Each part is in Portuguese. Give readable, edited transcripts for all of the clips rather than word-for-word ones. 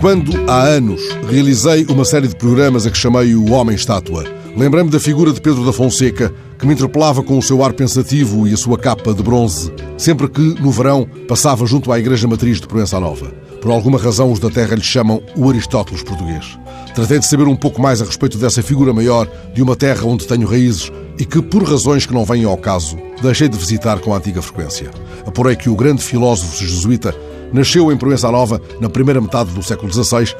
Quando, há anos, realizei uma série de programas a que chamei o Homem-Estátua, lembrei-me da figura de Pedro da Fonseca, que me interpelava com o seu ar pensativo e a sua capa de bronze, sempre que, no verão, passava junto à Igreja Matriz de Proença Nova. Por alguma razão, os da Terra lhe chamam o Aristóteles português. Tratei de saber um pouco mais a respeito dessa figura maior de uma terra onde tenho raízes e que, por razões que não vêm ao caso, deixei de visitar com a antiga frequência. Apurei que o grande filósofo jesuíta nasceu em Proença Nova na primeira metade do século XVI,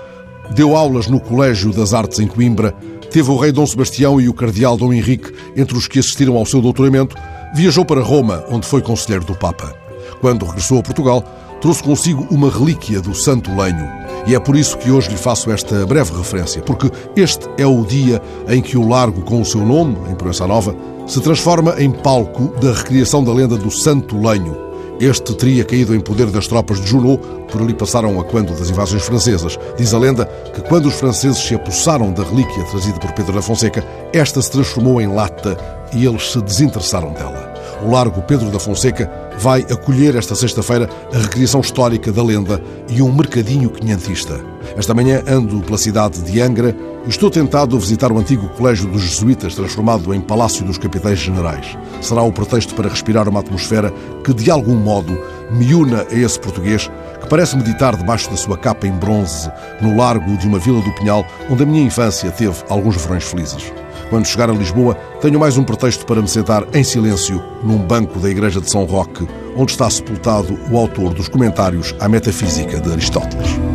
deu aulas no Colégio das Artes em Coimbra, teve o rei Dom Sebastião e o cardeal Dom Henrique entre os que assistiram ao seu doutoramento, viajou para Roma, onde foi conselheiro do Papa. Quando regressou a Portugal, trouxe consigo uma relíquia do Santo Lenho. E é por isso que hoje lhe faço esta breve referência, porque este é o dia em que o Largo, com o seu nome, em Proença Nova, se transforma em palco da recriação da lenda do Santo Lenho. Este teria caído em poder das tropas de Junot, que por ali passaram a quando das invasões francesas. Diz a lenda que quando os franceses se apossaram da relíquia trazida por Pedro da Fonseca, esta se transformou em lata e eles se desinteressaram dela. O Largo Pedro da Fonseca vai acolher esta sexta-feira a recriação histórica da lenda e um mercadinho quinhentista. Esta manhã ando pela cidade de Angra e estou tentado a visitar o antigo Colégio dos Jesuítas, transformado em Palácio dos Capitães Generais. Será o pretexto para respirar uma atmosfera que, de algum modo, me una a esse português que parece meditar debaixo da sua capa em bronze, no largo de uma vila do Pinhal, onde a minha infância teve alguns verões felizes. Quando chegar a Lisboa, tenho mais um pretexto para me sentar em silêncio num banco da Igreja de São Roque, onde está sepultado o autor dos Comentários à Metafísica de Aristóteles.